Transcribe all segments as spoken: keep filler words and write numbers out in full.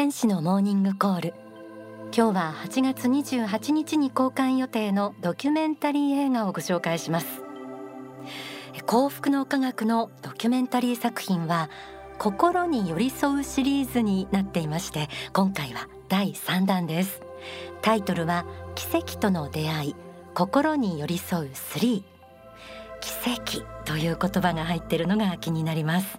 天使のモーニングコール。今日ははちがつにじゅうはちにちに公開予定のドキュメンタリー映画をご紹介します。幸福の科学のドキュメンタリー作品は心に寄り添うシリーズになっていまして、今回はだいさんだんです。タイトルは奇跡との出会い、心に寄り添うスリー。奇跡という言葉が入っているのが気になります。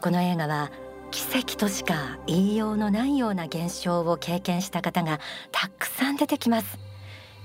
この映画は奇跡としか言いようのないような現象を経験した方がたくさん出てきます。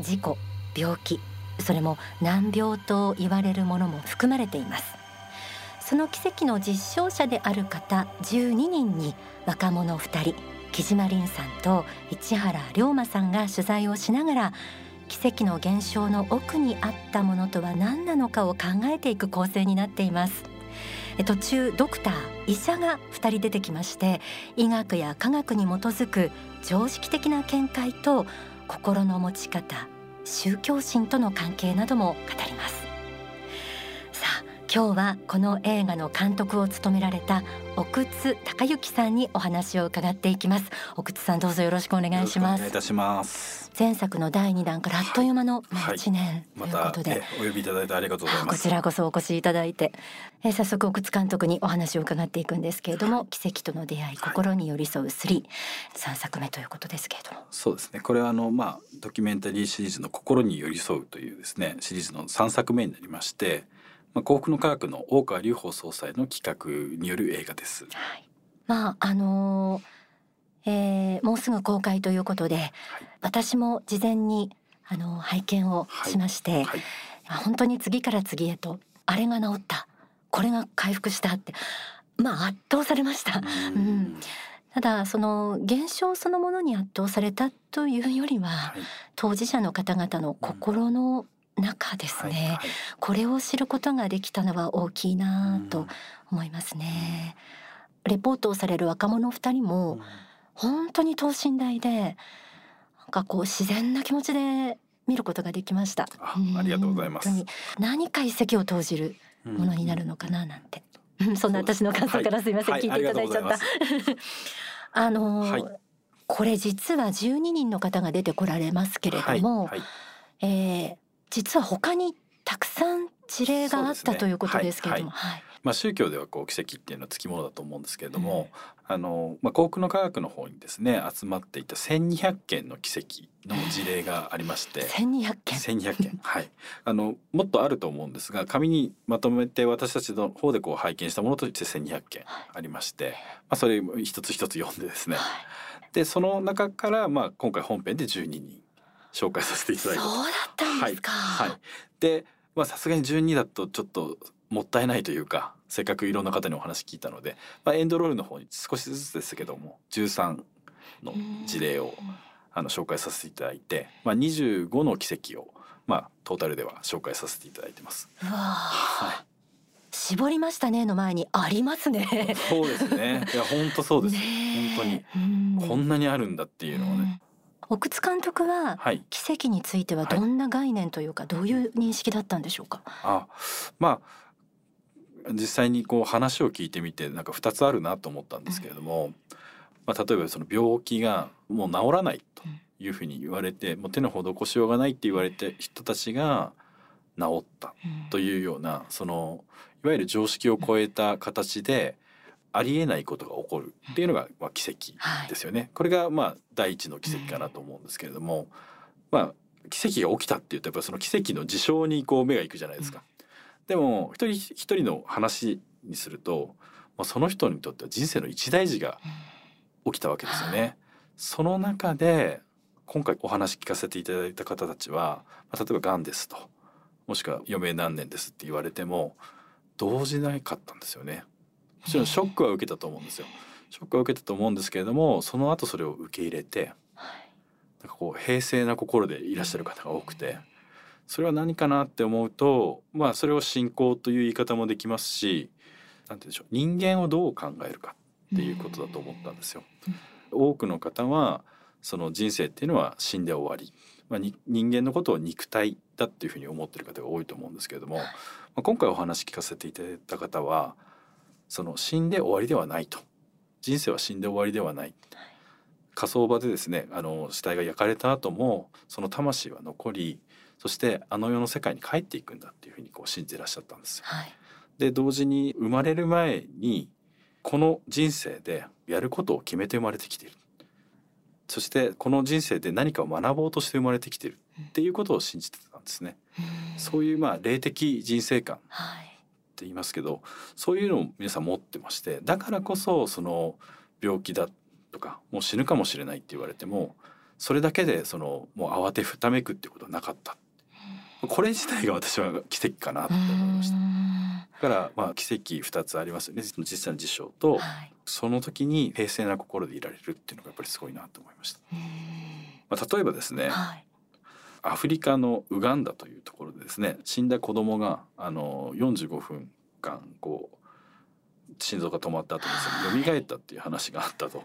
事故、病気、それも難病と言われるものも含まれています。その奇跡の実証者である方じゅうににんに若者ふたり、木島凛さんと市原龍馬さんが取材をしながら、奇跡の現象の奥にあったものとは何なのかを考えていく構成になっています。途中ドクター、医者がふたり出てきまして、医学や科学に基づく常識的な見解と心の持ち方、宗教心との関係なども語ります。さあ、今日はこの映画の監督を務められた奥津隆之さんにお話を伺っていきます。奥津さん、どうぞよろしくお願いします。よろしくお願いいたします。前作のだいにだんからあっという間のいちねんということで、はい、またお呼びいただいてありがとうございます。こちらこそお越しいただいて、えー、早速奥津監督にお話を伺っていくんですけれども、奇跡との出会い、心に寄り添うスリー、さんさくめということですけれども。そうですね、これはあの、まあ、ドキュメンタリーシリーズの心に寄り添うというですねシリーズのさんさくめになりまして、まあ、幸福の科学の大川隆法総裁の企画による映画です、はい。まああのーえー、もうすぐ公開ということで、はい、私も事前に、あのー、拝見をしまして、はいはい、本当に次から次へとあれが治った、これが回復したって、まあ圧倒されました。うん、うん、ただその現象そのものに圧倒されたというよりは、はい、当事者の方々の心の、うん中ですね、はいはい、これを知ることができたのは大きいなと思いますね、うん、レポートをされる若者ふたりも、うん、本当に等身大でなんかこう自然な気持ちで見ることができました。 あ, ありがとうございます。何か一石を投じるものになるのかななんて、うん、そんな私の感想からすいません、はい、聞いていただいちゃった、はい、あ, あのーはい、これ実はじゅうににんの方が出てこられますけれども、はいはい、えー実は他にたくさん事例があった、ね、ということですけれども、はいはい、まあ、宗教ではこう奇跡っていうのはつきものだと思うんですけれども、うん、あのまあ、幸福の科学の方にですね集まっていたせんにひゃくけんの奇跡の事例がありまして、せんにひゃくけん、はい、あのもっとあると思うんですが、紙にまとめて私たちの方でこう拝見したものとしてせんにひゃくけんありまして、まあ、それ一つ一つ読んでですね、はい、でその中から、まあ、今回本編でじゅうににん紹介させていただいた。そうだったんですか。はいはい、で、まあさすがにじゅうにだとちょっともったいないというか、せっかくいろんな方にお話聞いたので、まあ、エンドロールの方に少しずつですけどもじゅうさんの事例をあの紹介させていただいて、まあ、にじゅうごの奇跡を、まあ、トータルでは紹介させていただいてます。うわー、はい、絞りましたねの前にありますね。そうですね。いや本当そうです。本当にこんなにあるんだっていうのをね。奥津監督は奇跡についてはどんな概念というか、はい、どういう認識だったんでしょうか。あ、まあ、実際にこう話を聞いてみてなんかふたつあるなと思ったんですけれども、うん、まあ、例えばその病気がもう治らないというふうに言われて、うん、もう手の施しようがないって言われて人たちが治ったというような、うん、そのいわゆる常識を超えた形でありえないことが起こるっていうのが、まあ、奇跡ですよね、はい、これがまあ第一の奇跡かなと思うんですけれども、うん、まあ、奇跡が起きたっていうとやっぱその奇跡の事象にこう目がいくじゃないですか、うん、でも一人一人の話にすると、まあ、その人にとっては人生の一大事が起きたわけですよね、うん、その中で今回お話聞かせていただいた方たちは、まあ、例えばがんですと、もしくは余命何年ですって言われても動じなかったんですよね。もちろんショックは受けたと思うんですよ。ショックは受けたと思うんですけれども、その後それを受け入れて、なんかこう平静な心でいらっしゃる方が多くて、それは何かなって思うと、まあそれを信仰という言い方もできますし、なんて言うんでしょう、人間をどう考えるかっていうことだと思ったんですよ。多くの方はその人生っていうのは死んで終わり、まあ、人間のことを肉体だっていうふうに思っている方が多いと思うんですけれども、まあ、今回お話聞かせていただいた方はその死んで終わりではないと、人生は死んで終わりではない、はい、火葬場でですねあの死体が焼かれた後もその魂は残り、そしてあの世の世界に帰っていくんだっていうふうにこう信じてらっしゃったんですよ、はい、で同時に生まれる前にこの人生でやることを決めて生まれてきている、そしてこの人生で何かを学ぼうとして生まれてきているっていうことを信じてたんですね、うん、そういうまあ霊的人生観って言いますけど、はい、そういうのを皆さん持ってまして、だからこそその病気だとかもう死ぬかもしれないって言われてもそれだけでそのもう慌てふためくってことはなかった、これ自体が私は奇跡かなと思いました。だからまあ奇跡ふたつありますよね、実際の事象と、はい、その時に平静な心でいられるっていうのがやっぱりすごいなと思いました。まあ、例えばですね、はい、アフリカのウガンダというところでですね、死んだ子供があのよんじゅうごふんかんこう心臓が止まった後に蘇ったっていう話があったと、は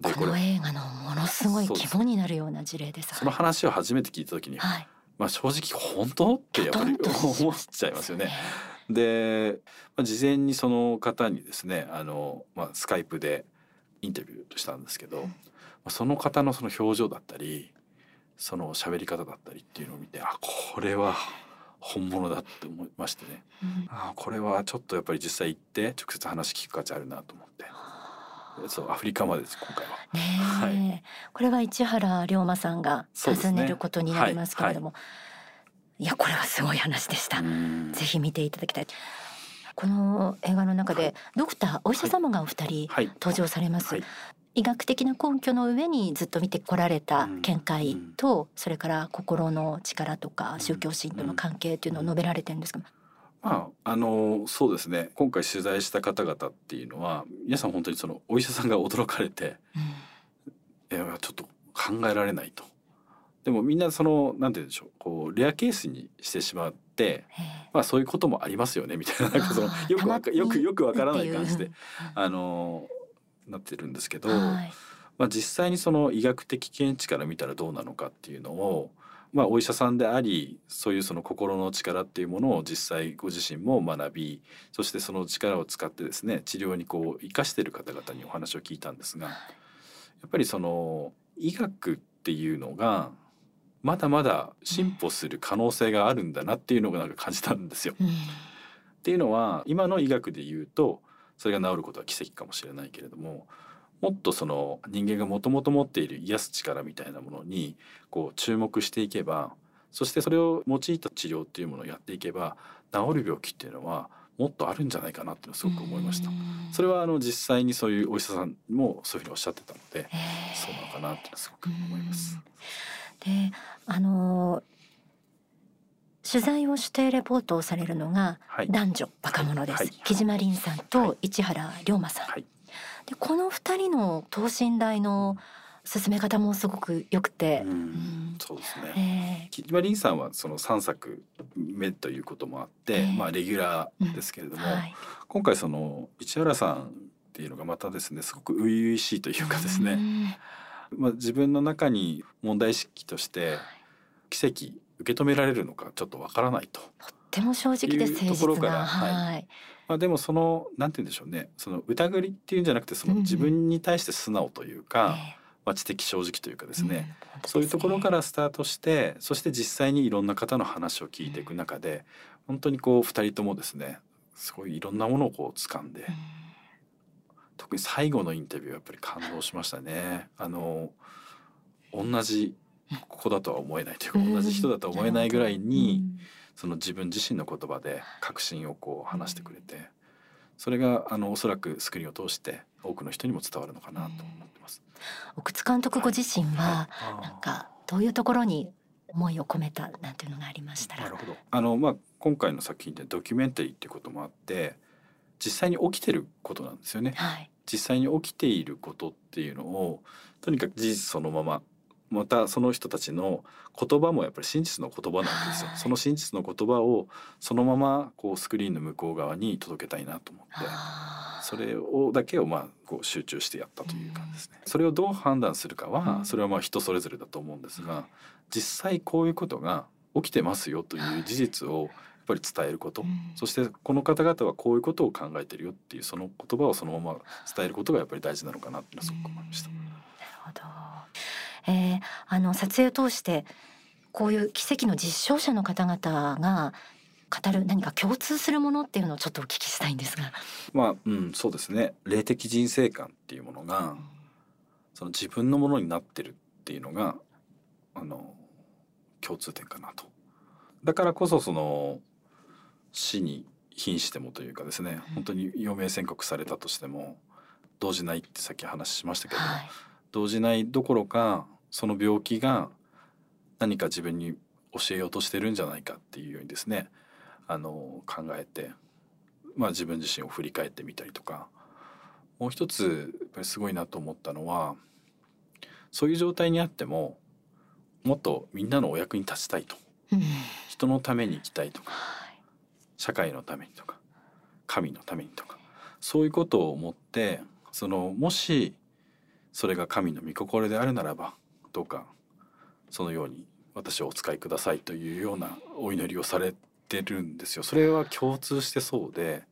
い、でこれこの映画のものすごい肝になるような事例です。その話を初めて聞いた時に、はい、まあ、正直本当ってやっぱり思っちゃいますよね。で、まあ、事前にその方にですねあの、まあ、スカイプでインタビューしたんですけど、うん、その方のその表情だったりその喋り方だったりっていうのを見て、あ、これは本物だって思いましてね、うん、あ、これはちょっとやっぱり実際行って直接話聞く価値あるなと思って、そうアフリカまでです今回は、ね、はい、これは市原龍馬さんが訪ねることになりますけれども、ね、はいはい、いやこれはすごい話でした。ぜひ見ていただきたい。この映画の中でドクター、はい、お医者様がお二人登場されます、はいはい、医学的な根拠の上にずっと見てこられた見解と、それから心の力とか宗教心との関係というのを述べられてるんですけど、まあ、あのそうですね、今回取材した方々っていうのは皆さん本当にそのお医者さんが驚かれて、うん、いやちょっと考えられないと。でもみんなそのなんて言うんでしょう、こうレアケースにしてしまって、まあ、そういうこともありますよねみたい な, なんかそのよ く, わかよくよくわからない感じであのなってるんですけど、はい、まあ、実際にその医学的見地から見たらどうなのかっていうのを、まあ、お医者さんでありそういうその心の力っていうものを実際ご自身も学び、そしてその力を使ってですね治療にこう生かしている方々にお話を聞いたんですが、やっぱりその医学っていうのがまだまだ進歩する可能性があるんだなっていうのをなんか感じたんですよ、うん、っていうのは今の医学でいうとそれが治ることは奇跡かもしれないけれども、もっとその人間がもともと持っている癒す力みたいなものにこう注目していけば、そしてそれを用いた治療っていうものをやっていけば治る病気っていうのはもっとあるんじゃないかなっていうのをすごく思いました。それはあの実際にそういうお医者さんもそういうふうにおっしゃってたので、そうなのかなってすごく思います。で、あの取材をしてレポートをされるのが男女バカ者です、はいはい、木島凛さんと市原龍馬さん、はい、でこのふたりの等身大の進め方もすごく良くて、うんうん、そうですね、えー、木島凛さんはそのさんさくめということもあって、えーまあ、レギュラーですけれども、うん、はい、今回その市原さんっていうのがまたですねすごく初々しいというかですね、うん、まあ、自分の中に問題意識として奇跡受け止められるのかちょっとわからないと、とっても正直で誠実な、はい、まあ、でもそのなんて言うんでしょうね、その疑りっていうんじゃなくてその自分に対して素直というか、うん、まあ、知的正直というかですね、うん、そういうところからスタートして、そして実際にいろんな方の話を聞いていく中で、うん、本当にこうふたりともですねすごいいろんなものをこう掴んで、うん、特に最後のインタビューはやっぱり感動しましたね。あの同じここだとは思えないというか、同じ人だとは思えないぐらいに、うん、その自分自身の言葉で確信をこう話してくれて、それがあのおそらくスクリーンを通して多くの人にも伝わるのかなと思ってます。奥津監督ご自身は、はいはい、なんかどういうところに思いを込めたなんていうのがありましたら。なるほど。あの、まあ、今回の作品でドキュメンタリーっていうこともあって実際に起きてることなんですよね、はい、実際に起きていることっていうのをとにかく事実そのまま、またその人たちの言葉もやっぱり真実の言葉なんですよ。その真実の言葉をそのままこうスクリーンの向こう側に届けたいなと思って、それをだけをまあこう集中してやったという感じですね。それをどう判断するかはそれはまあ人それぞれだと思うんですが、実際こういうことが起きてますよという事実をぱり伝えること、うん、そしてこの方々はこういうことを考えてるよっていうその言葉をそのまま伝えることがやっぱり大事なのかなっていうのはすごく思いました。うん、なるほど。えー、あの撮影を通してこういう奇跡の実証者の方々が語る何か共通するものっていうのをちょっとお聞きしたいんですが、まあ、うん、そうですね。霊的人生観っていうものがその自分のものになってるっていうのがあの共通点かなと。だからこそその死に瀕してもというかですね、本当に余命宣告されたとしても動じないってさっき話しましたけど、はい、動じないどころかその病気が何か自分に教えようとしてるんじゃないかっていうようにですね、あの考えて、まあ、自分自身を振り返ってみたりとか、もう一つやっぱりすごいなと思ったのは、そういう状態にあってももっとみんなのお役に立ちたいと、うん、人のために生きたいとか、社会のためにとか、神のためにとか、そういうことを思って、そのもしそれが神の御心であるならばどうかそのように私をお使いくださいというようなお祈りをされてるんですよ。それは共通してそうで、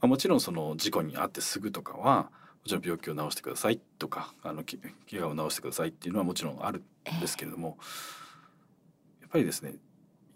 まあ、もちろんその事故に遭ってすぐとかはもちろん病気を治してくださいとか、あの怪我を治してくださいっていうのはもちろんあるんですけれども、やっぱりですね、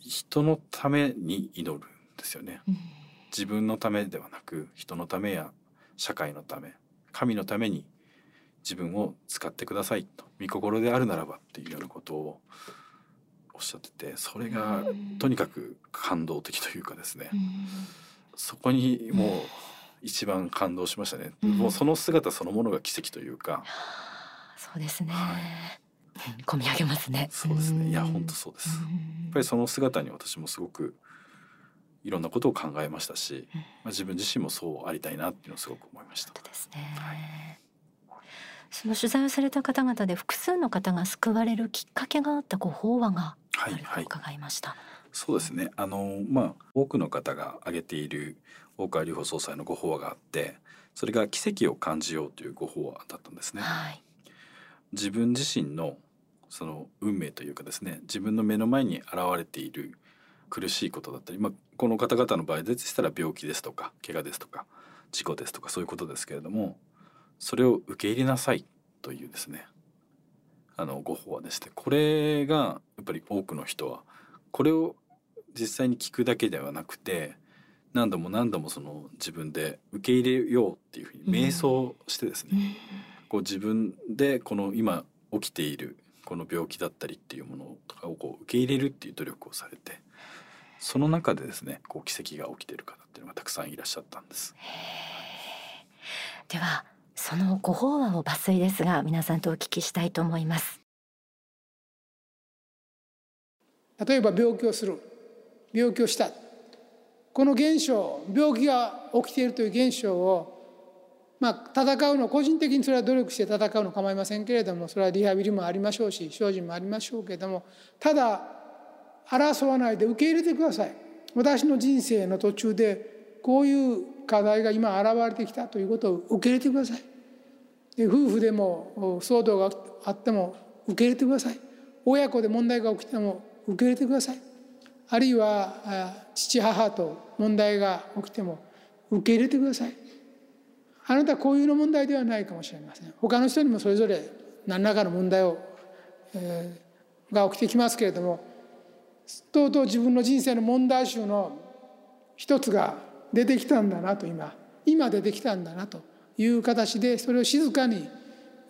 人のために祈るんですよね。自分のためではなく、人のためや社会のため、神のために自分を使ってくださいと、御心であるならばっていうようなことをおっしゃってて、それがとにかく感動的というかですね、うん、そこにもう一番感動しましたね。うん、もうその姿そのものが奇跡というか、うん、そうですね、はい、込み上げますね。そうですね、いや本当そうです。うん、やっぱりその姿に私もすごくいろんなことを考えましたし、まあ、自分自身もそうありたいなっていうのをすごく思いました。本当ですね。はい、その取材をされた方々で複数の方が救われるきっかけがあったご法話があると伺いました。はいはい、そうですね。あの、まあ、多くの方が挙げている大川隆法総裁のご法話があって、それが奇跡を感じようというご法話だったんですね。はい、自分自身のその運命というかですね、自分の目の前に現れている苦しいことだったり、まあ、この方々の場合でしたら病気ですとか怪我ですとか事故ですとかそういうことですけれども、それを受け入れなさいというですね、あのご法話でして、これがやっぱり多くの人はこれを実際に聞くだけではなくて、何度も何度もその自分で受け入れようっていうふうに瞑想してですね、うん、こう自分でこの今起きているこの病気だったりっていうものとかをこう受け入れるっていう努力をされて、その中でですね、こう奇跡が起きている方っていうのがたくさんいらっしゃったんです。ではそのご法話を抜粋ですが皆さんとお聞きしたいと思います。例えば病気をする、病気をした、この現象、病気が起きているという現象を、まあ、戦うの、個人的にそれは努力して戦うの構いませんけれども、それはリハビリもありましょうし精進もありましょうけれども、ただ争わないで受け入れてください。私の人生の途中でこういう課題が今現れてきたということを受け入れてください。で、夫婦でも騒動があっても受け入れてください。親子で問題が起きても受け入れてください。あるいは父母と問題が起きても受け入れてください。あなたこういうの問題ではないかもしれません。他の人にもそれぞれ何らかの問題を、えー、が起きてきますけれども、とうとう自分の人生の問題集の一つが出てきたんだなと、今今出てきたんだなという形で、それを静かに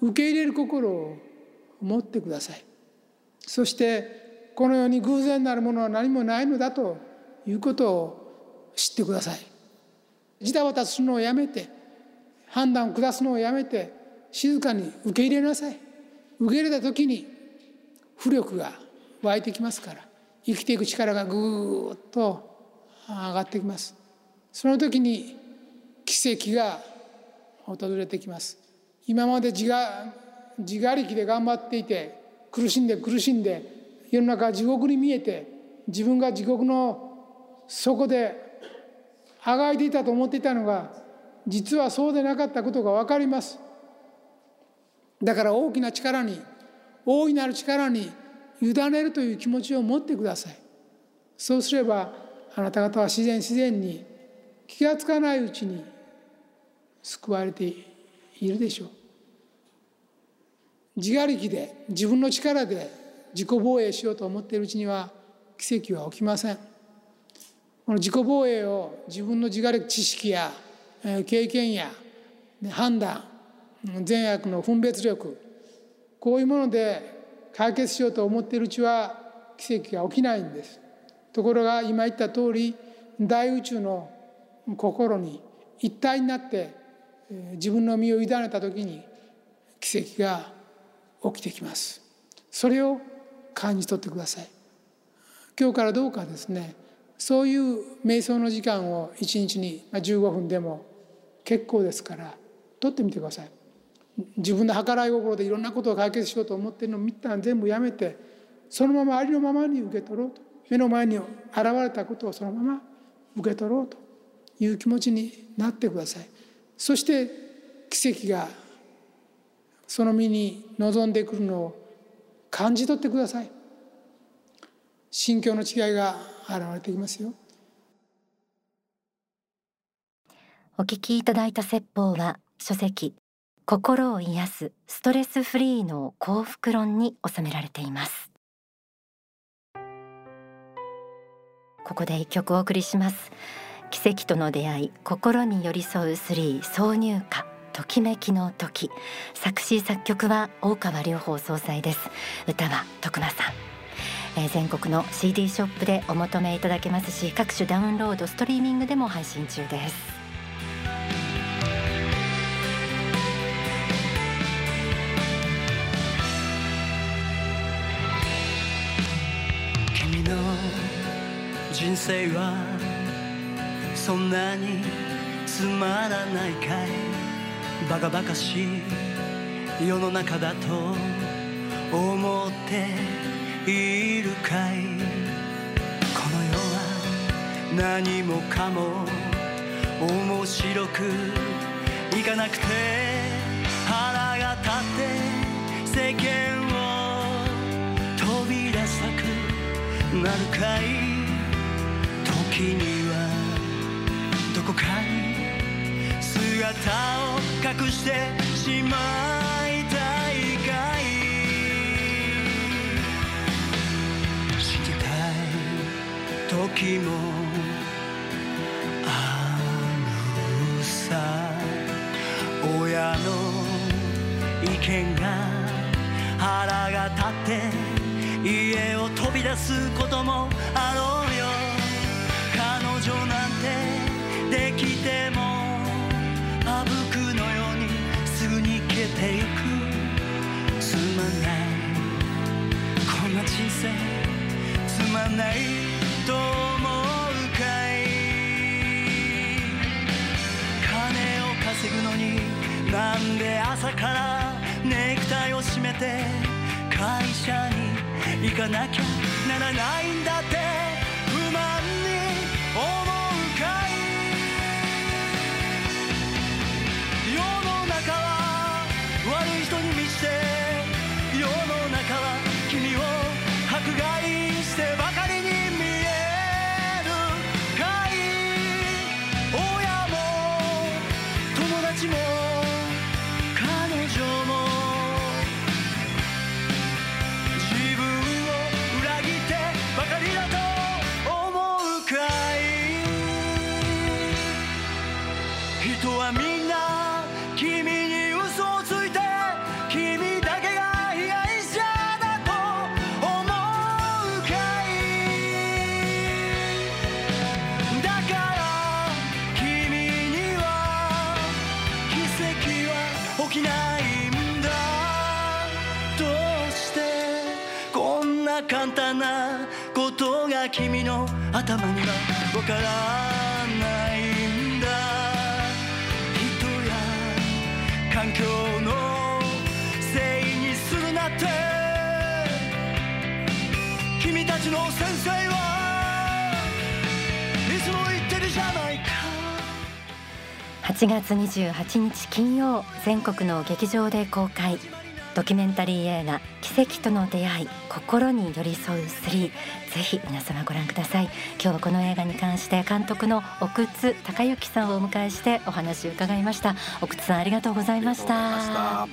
受け入れる心を持ってください。そしてこの世に偶然なるものは何もないのだということを知ってください。じたばたするのをやめて、判断を下すのをやめて、静かに受け入れなさい。受け入れた時に浮力が湧いてきますから、生きていく力がぐーっと上がってきます。その時に奇跡が訪れてきます。今まで自我、自我力で頑張っていて、苦しんで苦しんで世の中が地獄に見えて、自分が地獄の底であがいていたと思っていたのが実はそうでなかったことが分かります。だから大きな力に、大いなる力に委ねるという気持ちを持ってください。そうすればあなた方は自然自然に気がつかないうちに救われているでしょう。自我力で自分の力で自己防衛しようと思っているうちには奇跡は起きません。この自己防衛を自分の自我力、知識や経験や判断、善悪の分別力、こういうもので解決しようと思っているうちは奇跡が起きないんです。ところが今言った通り、大宇宙の心に一体になって自分の身を委ねた時に奇跡が起きてきます。それを感じ取ってください。今日からどうかですね、そういう瞑想の時間を一日にじゅうごふんでも結構ですから取ってみてください。自分の計らい心でいろんなことを解決しようと思っているのを一旦全部やめて、そのままありのままに受け取ろうと、目の前に現れたことをそのまま受け取ろうという気持ちになってください。そして奇跡がその身に臨んでくるのを感じ取ってください。心境の違いが現れてきますよ。お聞きいただいた説法は書籍「心を癒すストレスフリーの幸福論」に収められています。ここで一曲お送りします。奇跡との出会い、心に寄り添うスリー挿入歌、ときめきの時。作詞作曲は大川隆法総裁です。歌は徳間さん、えー、全国の シーディー ショップでお求めいただけますし、各種ダウンロード、ストリーミングでも配信中です。君の人生はそんなにつまらないかい。バカバカしい世の中だと思っているかい。この世は何もかも面白くいかなくて腹が立って世間を扉裂くなるかい。時にはどこかに姿を隠してしまいたいかい。知りたい時もあるさ。親の意見が腹が立って家を飛び出すこともあろうよ。彼女なんてできても僕のようにすぐに消えてゆく。つまんないこんな人生、つまんないと思うかい。金を稼ぐのになんで朝からネクタイを締めて会社に行かなきゃならないんだって不満に思うかい。悪い人に満ちて世の中は君を迫害してばかりに見えるかい。親も友達も彼女も自分を裏切ってばかりだと思うかい。人はみんな君に嘘をついて簡単なことが君の頭にはわからないんだ。人や環境のせいにするなって君たちの先生はいつも言ってるじゃないか。はちがつにじゅうはちにち金曜、全国の劇場で公開、ドキュメンタリー映画奇跡との出会い心に寄り添うスリー、ぜひ皆様ご覧ください。今日はこの映画に関して監督の奥津貴之さんをお迎えしてお話を伺いました。奥津さんありがとうございました。